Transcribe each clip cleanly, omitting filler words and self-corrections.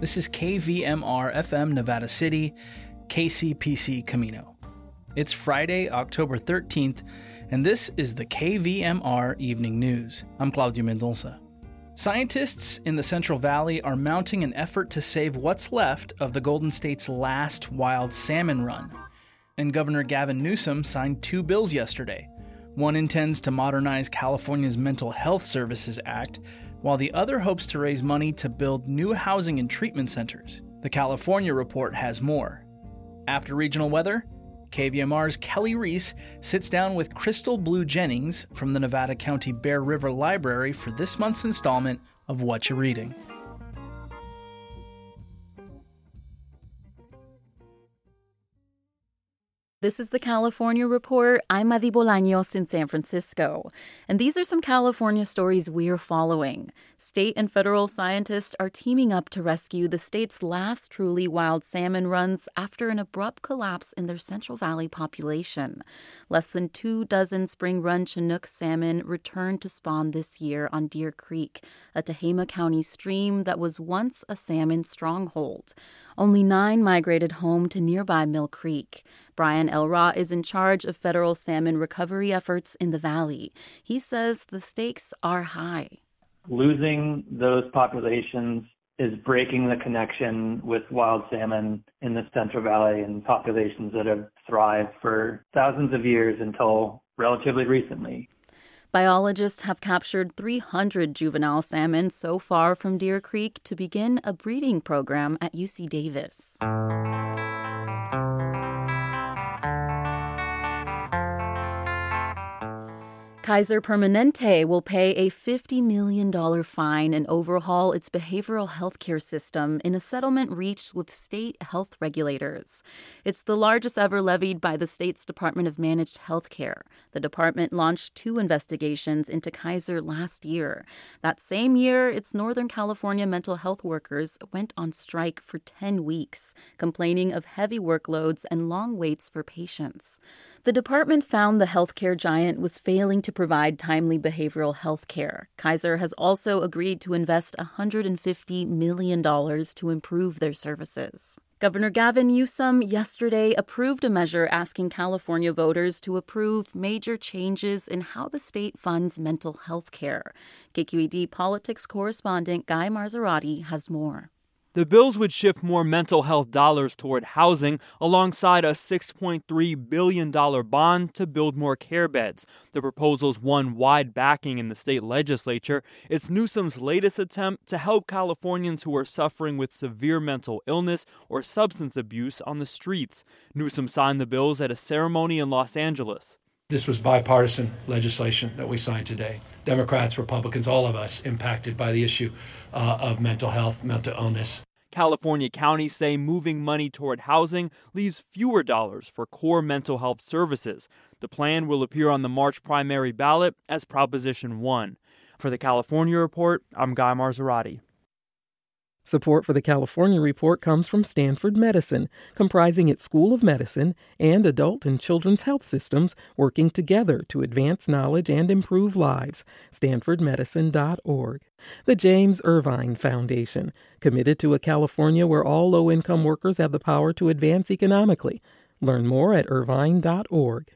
This is KVMR FM Nevada City, KCPC Camino. It's Friday, October 13th, and this is the KVMR Evening News. I'm Claudio Mendoza. Scientists in the Central Valley are mounting an effort to save what's left of the Golden State's last wild salmon run. And Governor Gavin Newsom signed two bills yesterday. One intends to modernize California's Mental Health Services Act, while the other hopes to raise money to build new housing and treatment centers. The California Report has more. After regional weather, KVMR's Kelley Rees sits down with Crystal Blu Jennings from the Nevada County Bear River Library for this month's installment of What You're Reading. This is the California Report. I'm Madi Bolaños in San Francisco. And these are some California stories we're following. State and federal scientists are teaming up to rescue the state's last truly wild salmon runs after an abrupt collapse in their Central Valley population. Less than 24 spring run Chinook salmon returned to spawn this year on Deer Creek, a Tehama County stream that was once a salmon stronghold. Only 9 migrated home to nearby Mill Creek. Brian Elrod is in charge of federal salmon recovery efforts in the valley. He says the stakes are high. Losing those populations is breaking the connection with wild salmon in the Central Valley and populations that have thrived for thousands of years until relatively recently. Biologists have captured 300 juvenile salmon so far from Deer Creek to begin a breeding program at UC Davis. Kaiser Permanente will pay a $50 million fine and overhaul its behavioral health care system in a settlement reached with state health regulators. It's the largest ever levied by the state's Department of Managed Health Care. The department launched 2 investigations into Kaiser last year. That same year, its Northern California mental health workers went on strike for 10 weeks, complaining of heavy workloads and long waits for patients. The department found the healthcare giant was failing to provide timely behavioral health care. Kaiser has also agreed to invest $150 million to improve their services. Governor Gavin Newsom yesterday approved a measure asking California voters to approve major changes in how the state funds mental health care. KQED politics correspondent Guy Marzorati has more. The bills would shift more mental health dollars toward housing alongside a $6.3 billion bond to build more care beds. The proposals won wide backing in the state legislature. It's Newsom's latest attempt to help Californians who are suffering with severe mental illness or substance abuse on the streets. Newsom signed the bills at a ceremony in Los Angeles. This was bipartisan legislation that we signed today. Democrats, Republicans, all of us impacted by the issue of mental health, mental illness. California counties say moving money toward housing leaves fewer dollars for core mental health services. The plan will appear on the March primary ballot as Proposition 1. For the California Report, I'm Guy Marzorati. Support for the California Report comes from Stanford Medicine, comprising its School of Medicine and adult and children's health systems working together to advance knowledge and improve lives. StanfordMedicine.org. The James Irvine Foundation, committed to a California where all low-income workers have the power to advance economically. Learn more at Irvine.org.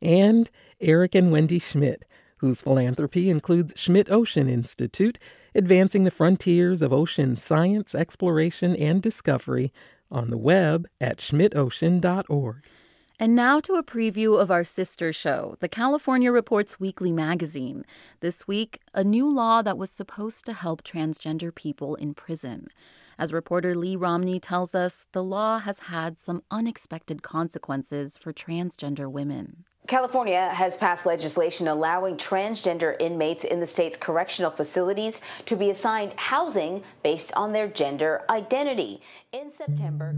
And Eric and Wendy Schmidt, whose philanthropy includes Schmidt Ocean Institute, advancing the frontiers of ocean science, exploration, and discovery on the web at schmidtocean.org. And now to a preview of our sister show, the California Report's weekly magazine. This week, a new law that was supposed to help transgender people in prison. As reporter Lee Romney tells us, the law has had some unexpected consequences for transgender women. California has passed legislation allowing transgender inmates in the state's correctional facilities to be assigned housing based on their gender identity. In September,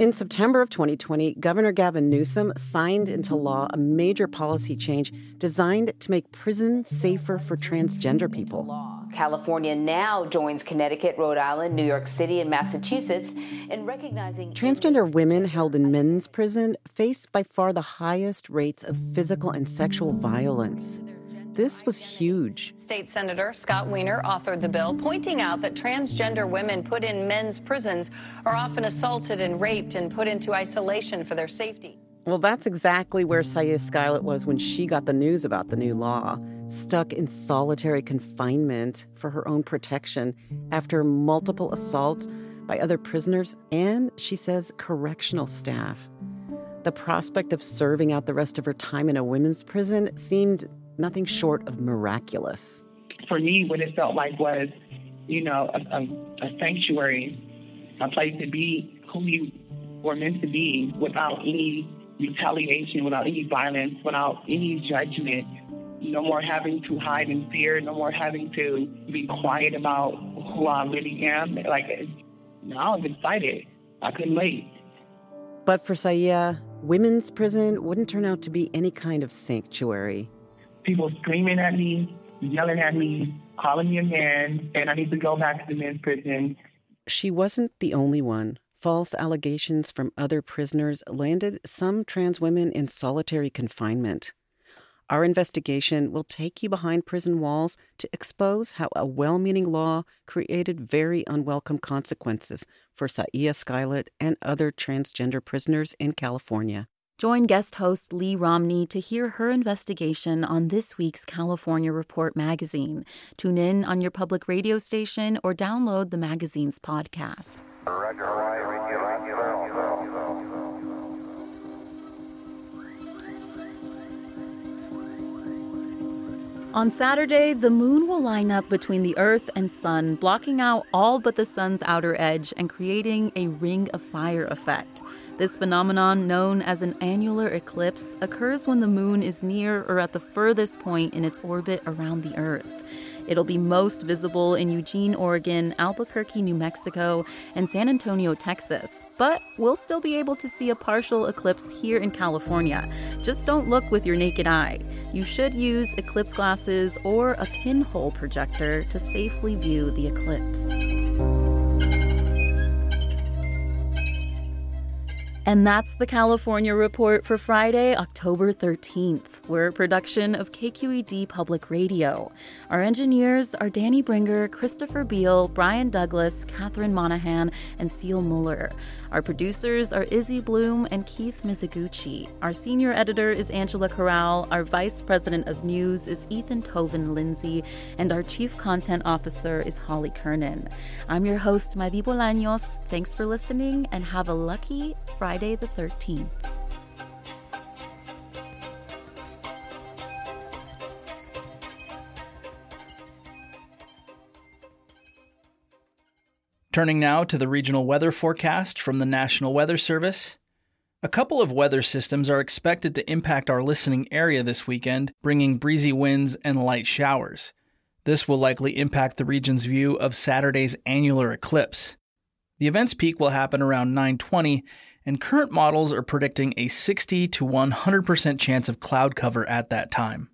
In September of 2020, Governor Gavin Newsom signed into law a major policy change designed to make prison safer for transgender people. California now joins Connecticut, Rhode Island, New York City, and Massachusetts in recognizing transgender women held in men's prison face by far the highest rates of physical and sexual violence. This was huge. State Senator Scott Wiener authored the bill, pointing out that transgender women put in men's prisons are often assaulted and raped and put into isolation for their safety. Well, that's exactly where Saia Skylet was when she got the news about the new law, stuck in solitary confinement for her own protection after multiple assaults by other prisoners and, she says, correctional staff. The prospect of serving out the rest of her time in a women's prison seemed nothing short of miraculous. For me, what it felt like was, a sanctuary, a place to be who you were meant to be without any retaliation, without any violence, without any judgment. No more having to hide in fear, no more having to be quiet about who I really am. I was excited. I couldn't wait. But for Saia, women's prison wouldn't turn out to be any kind of sanctuary. People screaming at me, yelling at me, calling me a man, and I need to go back to the men's prison. She wasn't the only one. False allegations from other prisoners landed some trans women in solitary confinement. Our investigation will take you behind prison walls to expose how a well-meaning law created very unwelcome consequences for Saia Skylet and other transgender prisoners in California. Join guest host Lee Romney to hear her investigation on this week's California Report magazine. Tune in on your public radio station or download the magazine's podcast. On Saturday, the moon will line up between the Earth and Sun, blocking out all but the Sun's outer edge and creating a ring of fire effect. This phenomenon, known as an annular eclipse, occurs when the moon is near or at the furthest point in its orbit around the Earth. It'll be most visible in Eugene, Oregon, Albuquerque, New Mexico, and San Antonio, Texas. But we'll still be able to see a partial eclipse here in California. Just don't look with your naked eye. You should use eclipse glasses or a pinhole projector to safely view the eclipse. And that's the California Report for Friday, October 13th. We're a production of KQED Public Radio. Our engineers are Danny Bringer, Christopher Beale, Brian Douglas, Catherine Monahan, and Seal Muller. Our producers are Izzy Bloom and Keith Mizuguchi. Our senior editor is Angela Corral. Our vice president of news is Ethan Tovin Lindsay. And our chief content officer is Holly Kernan. I'm your host, Madi Bolaños. Thanks for listening and have a lucky Friday the 13th. Turning now to the regional weather forecast from the National Weather Service. A couple of weather systems are expected to impact our listening area this weekend, bringing breezy winds and light showers. This will likely impact the region's view of Saturday's annular eclipse. The event's peak will happen around 9:20, and current models are predicting a 60 to 100% chance of cloud cover at that time.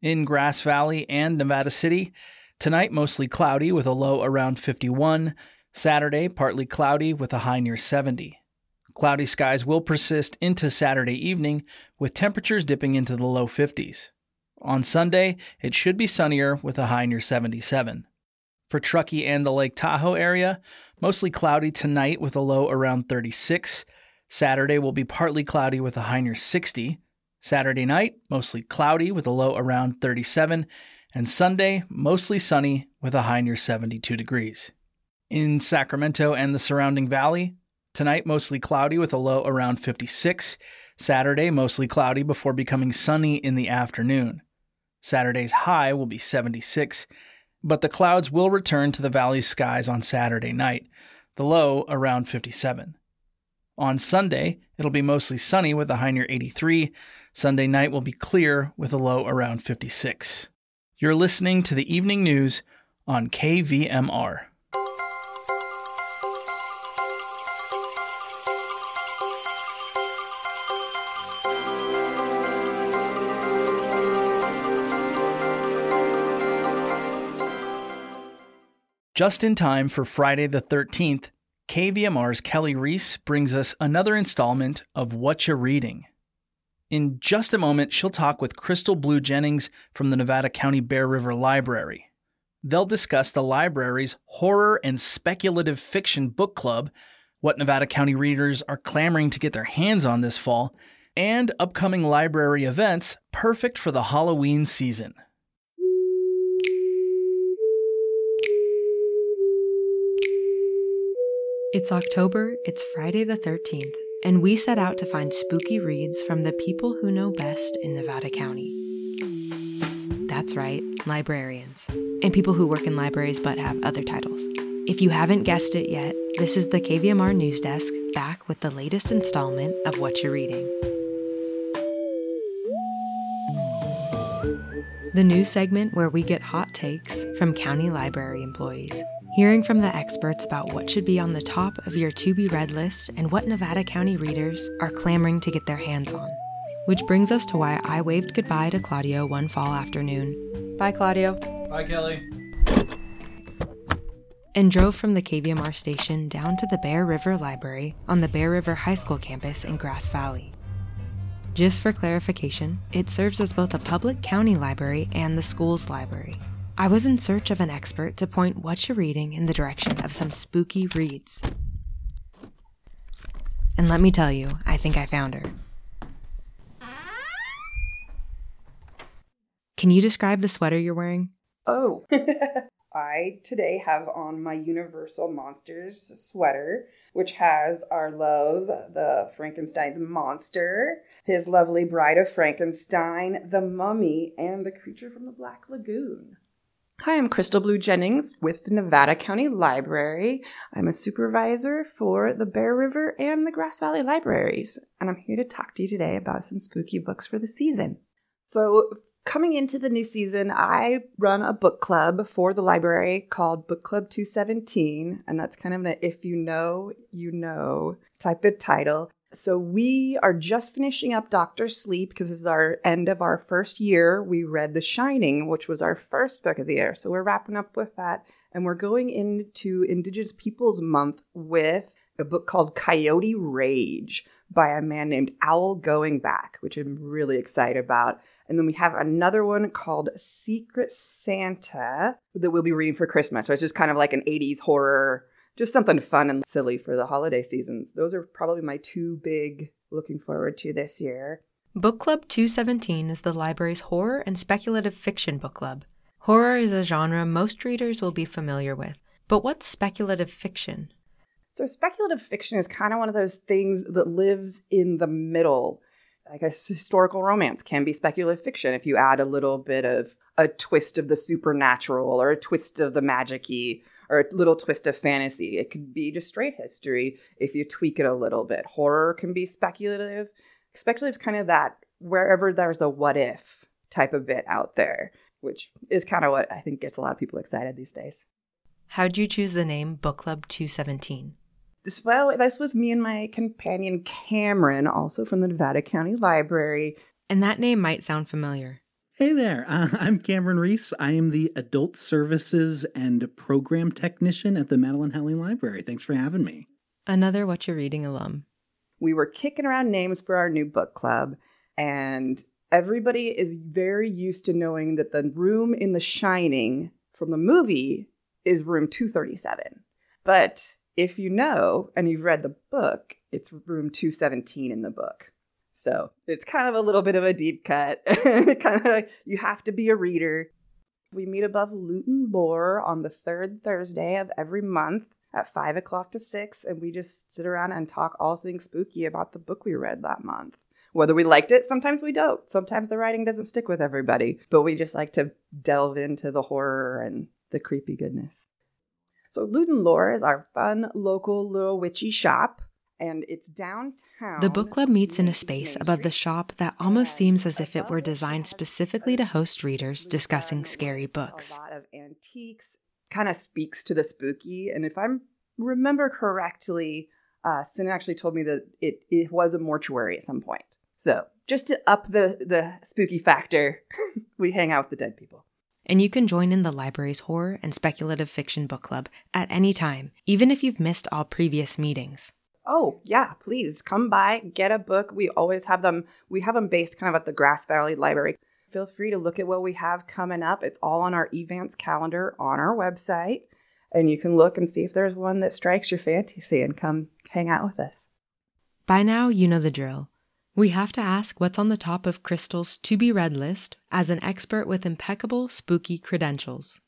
In Grass Valley and Nevada City, tonight mostly cloudy with a low around 51, Saturday partly cloudy with a high near 70. Cloudy skies will persist into Saturday evening with temperatures dipping into the low 50s. On Sunday, it should be sunnier with a high near 77. For Truckee and the Lake Tahoe area, mostly cloudy tonight with a low around 36, Saturday will be partly cloudy with a high near 60. Saturday night, mostly cloudy with a low around 37. And Sunday, mostly sunny with a high near 72 degrees. In Sacramento and the surrounding valley, tonight mostly cloudy with a low around 56. Saturday, mostly cloudy before becoming sunny in the afternoon. Saturday's high will be 76, but the clouds will return to the valley's skies on Saturday night, the low around 57. On Sunday, it'll be mostly sunny with a high near 83. Sunday night will be clear with a low around 56. You're listening to the evening news on KVMR. Just in time for Friday the 13th, KVMR's Kelley Rees brings us another installment of Whatcha Reading. In just a moment, she'll talk with Crystal Blu Jennings from the Nevada County Bear River Library. They'll discuss the library's Horror and Speculative Fiction Book Club, what Nevada County readers are clamoring to get their hands on this fall, and upcoming library events perfect for the Halloween season. It's October, it's Friday the 13th, and we set out to find spooky reads from the people who know best in Nevada County. That's right, librarians. And people who work in libraries but have other titles. If you haven't guessed it yet, this is the KVMR News Desk, back with the latest installment of What You're Reading. The news segment where we get hot takes from county library employees. Hearing from the experts about what should be on the top of your to-be-read list and what Nevada County readers are clamoring to get their hands on. Which brings us to why I waved goodbye to Claudio one fall afternoon. Bye, Claudio. Bye, Kelly. And drove from the KVMR station down to the Bear River Library on the Bear River High School campus in Grass Valley. Just for clarification, it serves as both a public county library and the school's library. I was in search of an expert to point What You're Reading in the direction of some spooky reads. And let me tell you, I think I found her. Can you describe the sweater you're wearing? Oh, I today have on my Universal Monsters sweater, which has our love, the Frankenstein's monster, his lovely bride of Frankenstein, the mummy, and the creature from the Black Lagoon. Hi, I'm Crystal Blu Jennings with the Nevada County Library. I'm a supervisor for the Bear River and the Grass Valley Libraries, and I'm here to talk to you today about some spooky books for the season. So, coming into the new season, I run a book club for the library called Book Club 217, and that's kind of an if you know, you know type of title. So we are just finishing up Dr. Sleep because this is our end of our first year. We read The Shining, which was our first book of the year. So we're wrapping up with that. And we're going into Indigenous Peoples Month with a book called Coyote Rage by a man named Owl Going Back, which I'm really excited about. And then we have another one called Secret Santa that we'll be reading for Christmas. So it's just kind of like an 80s horror. Just something fun and silly for the holiday seasons. Those are probably my two big looking forward to this year. Book Club 217 is the library's horror and speculative fiction book club. Horror is a genre most readers will be familiar with. But what's speculative fiction? So speculative fiction is kind of one of those things that lives in the middle. Like a historical romance can be speculative fiction if you add a little bit of a twist of the supernatural or a twist of the magic-y, or a little twist of fantasy. It could be just straight history if you tweak it a little bit. Horror can be speculative. Speculative is kind of that wherever there's a what if type of bit out there, which is kind of what I think gets a lot of people excited these days. How'd you choose the name Book Club 217? Well, this was me and my companion Cameron, also from the Nevada County Library. And that name might sound familiar. Hey there, I'm Cameron Reese. I am the Adult Services and Program Technician at the Madeline Howling Library. Thanks for having me. Another What You're Reading alum. We were kicking around names for our new book club, and everybody is very used to knowing that the room in The Shining from the movie is room 237. But if you know, and you've read the book, it's room 217 in the book. So it's kind of a little bit of a deep cut. Kind of like you have to be a reader. We meet above Luton Lore on the third Thursday of every month at 5 o'clock to 6. And we just sit around and talk all things spooky about the book we read that month. Whether we liked it, sometimes we don't. Sometimes the writing doesn't stick with everybody. But we just like to delve into the horror and the creepy goodness. So Luton Lore is our fun local little witchy shop. And it's downtown. The book club meets in a space above the shop that almost seems as if it were designed specifically to host readers discussing scary books. A lot of antiques kind of speaks to the spooky. And if I remember correctly, Sin actually told me that it was a mortuary at some point. So just to up the spooky factor, we hang out with the dead people. And you can join in the library's horror and speculative fiction book club at any time, even if you've missed all previous meetings. oh, yeah, please come by, get a book. We always have them. We have them based kind of at the Grass Valley Library. Feel free to look at what we have coming up. It's all on our events calendar on our website. And you can look and see if there's one that strikes your fantasy and come hang out with us. By now, you know the drill. We have to ask what's on the top of Crystal's to-be-read list as an expert with impeccable spooky credentials.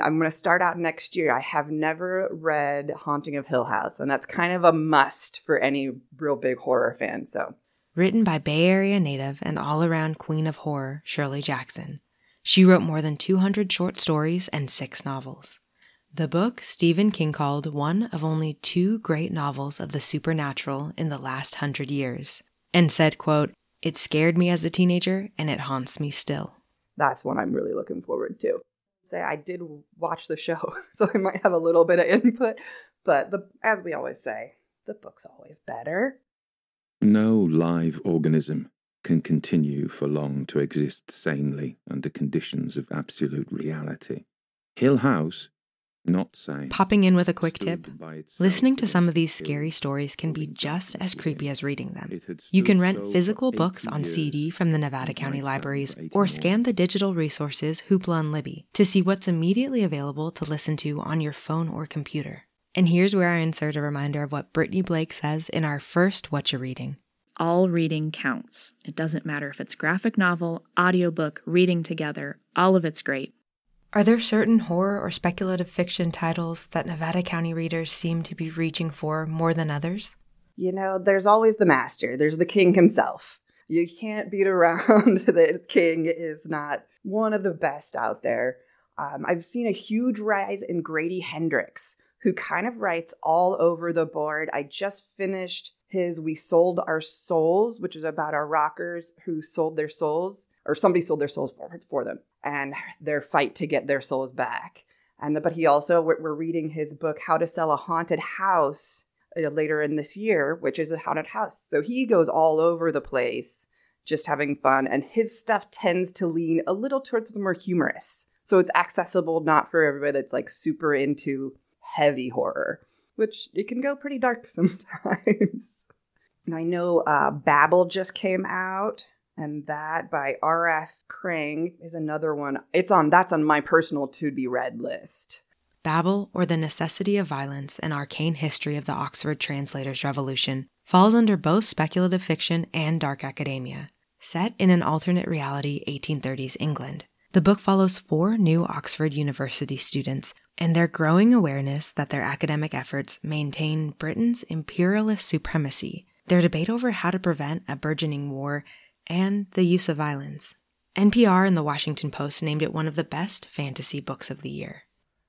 I'm going to start out next year. I have never read Haunting of Hill House, and that's kind of a must for any real big horror fan. So, written by Bay Area native and all-around queen of horror, Shirley Jackson. She wrote more than 200 short stories and 6 novels. The book Stephen King called one of only 2 great novels of the supernatural in the last 100 years. And said, quote, "It scared me as a teenager, and it haunts me still." That's one I'm really looking forward to. I did watch the show, so I might have a little bit of input. But as we always say, the book's always better. No live organism can continue for long to exist sanely under conditions of absolute reality. Hill House, not sane. Popping in with a quick tip, listening to some of these scary stories can be just as creepy as reading them. You can rent physical books on CD from the Nevada County Libraries or scan the digital resources Hoopla and Libby to see what's immediately available to listen to on your phone or computer. And here's where I insert a reminder of what Brittany Blake says in our first Whatcha Reading. All reading counts. It doesn't matter if it's graphic novel, audiobook, reading together, all of it's great. Are there certain horror or speculative fiction titles that Nevada County readers seem to be reaching for more than others? You know, there's always the master. There's the king himself. You can't beat around that King is not one of the best out there. I've seen a huge rise in Grady Hendrix, who kind of writes all over the board. I just finished his We Sold Our Souls, which is about our rockers who sold their souls, or somebody sold their souls for them, and their fight to get their souls back. But he also, we're reading his book, How to Sell a Haunted House, later in this year, which is a haunted house. So he goes all over the place, just having fun. And his stuff tends to lean a little towards the more humorous. So it's accessible, not for everybody that's like super into heavy horror, which it can go pretty dark sometimes. And I know Babel just came out. And that by R.F. Krang is another one. That's on my personal to-be-read list. Babel, or The Necessity of Violence, an Arcane History of the Oxford Translators' Revolution, falls under both speculative fiction and dark academia. Set in an alternate reality 1830s England, the book follows 4 new Oxford University students and their growing awareness that their academic efforts maintain Britain's imperialist supremacy, their debate over how to prevent a burgeoning war, and the use of violence. NPR and The Washington Post named it one of the best fantasy books of the year.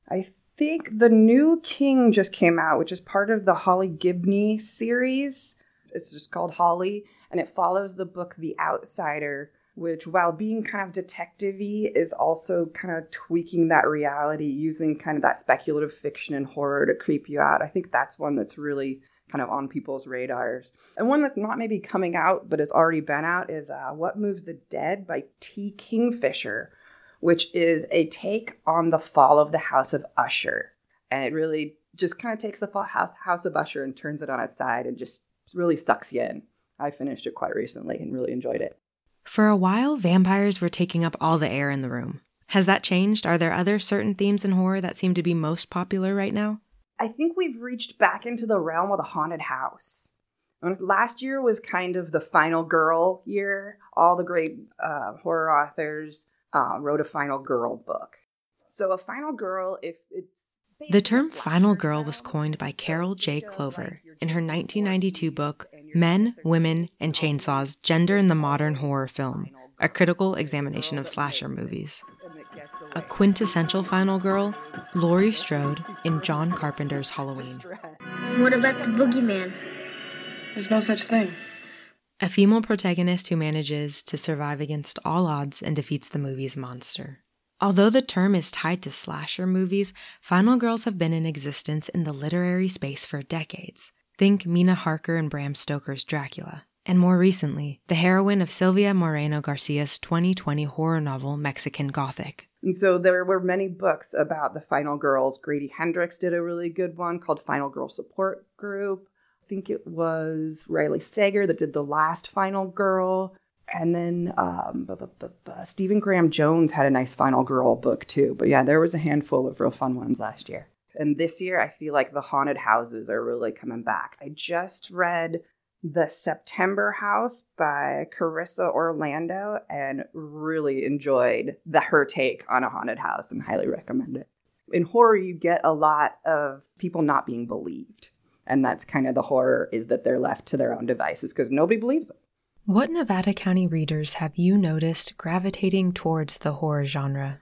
I think The New King just came out, which is part of the Holly Gibney series. It's just called Holly, and it follows the book The Outsider, which, while being kind of detective-y, is also kind of tweaking that reality, using kind of that speculative fiction and horror to creep you out. I think that's one that's really kind of on people's radars. And one that's not maybe coming out, but has already been out, is What Moves the Dead by T. Kingfisher, which is a take on the fall of the House of Usher. And it really just kind of takes the House of Usher and turns it on its side and just really sucks you in. I finished it quite recently and really enjoyed it. For a while, vampires were taking up all the air in the room. Has that changed? Are there other certain themes in horror that seem to be most popular right now? I think we've reached back into the realm of the haunted house. Last year was kind of the final girl year. All the great horror authors wrote a final girl book. So a final girl, if it's... The term final girl was coined by Carol J. Clover in her 1992 book, Men, Women, and Chainsaws, Gender in the Modern Horror Film, a critical examination of slasher movies. A quintessential final girl, Laurie Strode in John Carpenter's Halloween. What about the boogeyman? There's no such thing. A female protagonist who manages to survive against all odds and defeats the movie's monster. Although the term is tied to slasher movies, final girls have been in existence in the literary space for decades. Think Mina Harker and Bram Stoker's Dracula. And more recently, the heroine of Silvia Moreno Garcia's 2020 horror novel Mexican Gothic. And so there were many books about the final girls. Grady Hendrix did a really good one called Final Girl Support Group. think it was Riley Sager that did The Last Final Girl. And then Stephen Graham Jones had a nice Final Girl book too. But yeah, there was a handful of real fun ones last year. And this year, I feel like the haunted houses are really coming back. I just read The September House by Carissa Orlando and really enjoyed her take on a haunted house and highly recommend it. In horror, you get a lot of people not being believed. And that's kind of the horror, is that they're left to their own devices because nobody believes them. What Nevada County readers have you noticed gravitating towards the horror genre?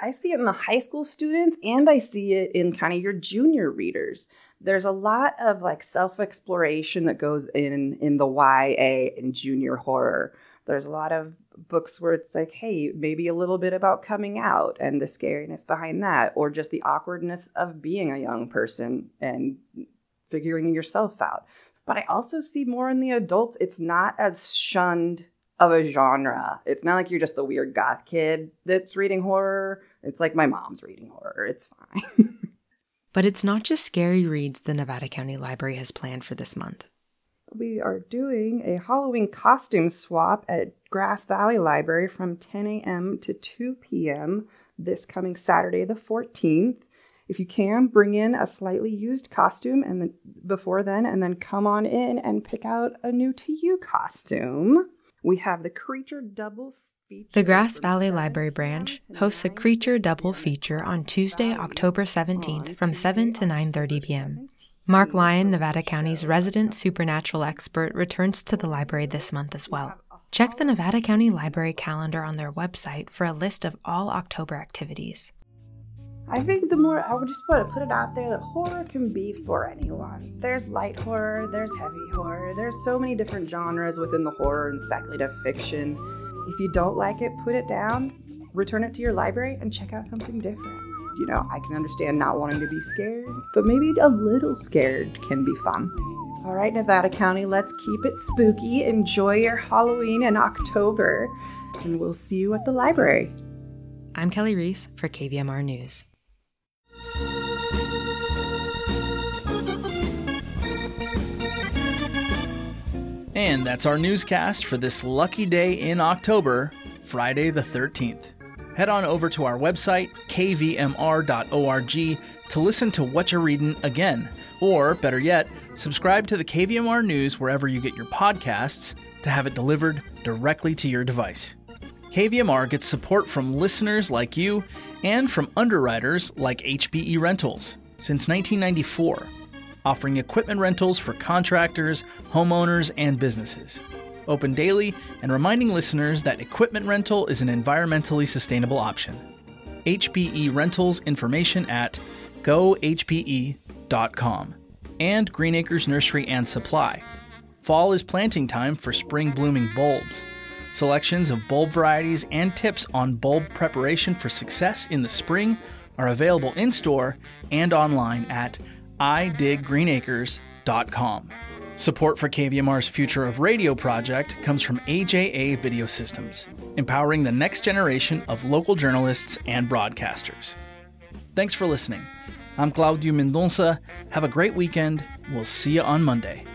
I see it in the high school students, and I see it in kind of your junior readers. There's a lot of like self-exploration that goes in the YA and junior horror. There's a lot of books where it's like, hey, maybe a little bit about coming out and the scariness behind that, or just the awkwardness of being a young person and figuring yourself out. But I also see more in the adults. It's not as shunned of a genre. It's not like you're just the weird goth kid that's reading horror. It's like my mom's reading horror. It's fine. But it's not just scary reads the Nevada County Library has planned for this month. We are doing a Halloween costume swap at Grass Valley Library from 10 a.m. to 2 p.m. this coming Saturday, the 14th. If you can, bring in a slightly used costume and then before then, and then come on in and pick out a new to you costume. We have the Creature Double Feature. The Grass Valley Library Branch hosts a Creature Double Feature on Tuesday, October 17th from 7 to 9:30 p.m. Mark Lyon, Nevada County's resident supernatural expert, returns to the library this month as well. Check the Nevada County Library calendar on their website for a list of all October activities. I think I would just want to put it out there that horror can be for anyone. There's light horror, there's heavy horror, there's so many different genres within the horror and speculative fiction. If you don't like it, put it down, return it to your library, and check out something different. You know, I can understand not wanting to be scared, but maybe a little scared can be fun. All right, Nevada County, let's keep it spooky. Enjoy your Halloween in October, and we'll see you at the library. I'm Kelley Rees for KVMR News. And that's our newscast for this lucky day in October, Friday the 13th. Head on over to our website, kvmr.org, to listen to What You're Reading again. Or, better yet, subscribe to the KVMR News wherever you get your podcasts to have it delivered directly to your device. KVMR gets support from listeners like you and from underwriters like HPE Rentals since 1994, offering equipment rentals for contractors, homeowners, and businesses. Open daily and reminding listeners that equipment rental is an environmentally sustainable option. HPE Rentals information at gohpe.com and Green Acres Nursery and Supply. Fall is planting time for spring blooming bulbs. Selections of bulb varieties and tips on bulb preparation for success in the spring are available in-store and online at idiggreenacres.com. Support for KVMR's Future of Radio project comes from AJA Video Systems, empowering the next generation of local journalists and broadcasters. Thanks for listening. I'm Claudio Mendoza. Have a great weekend. We'll see you on Monday.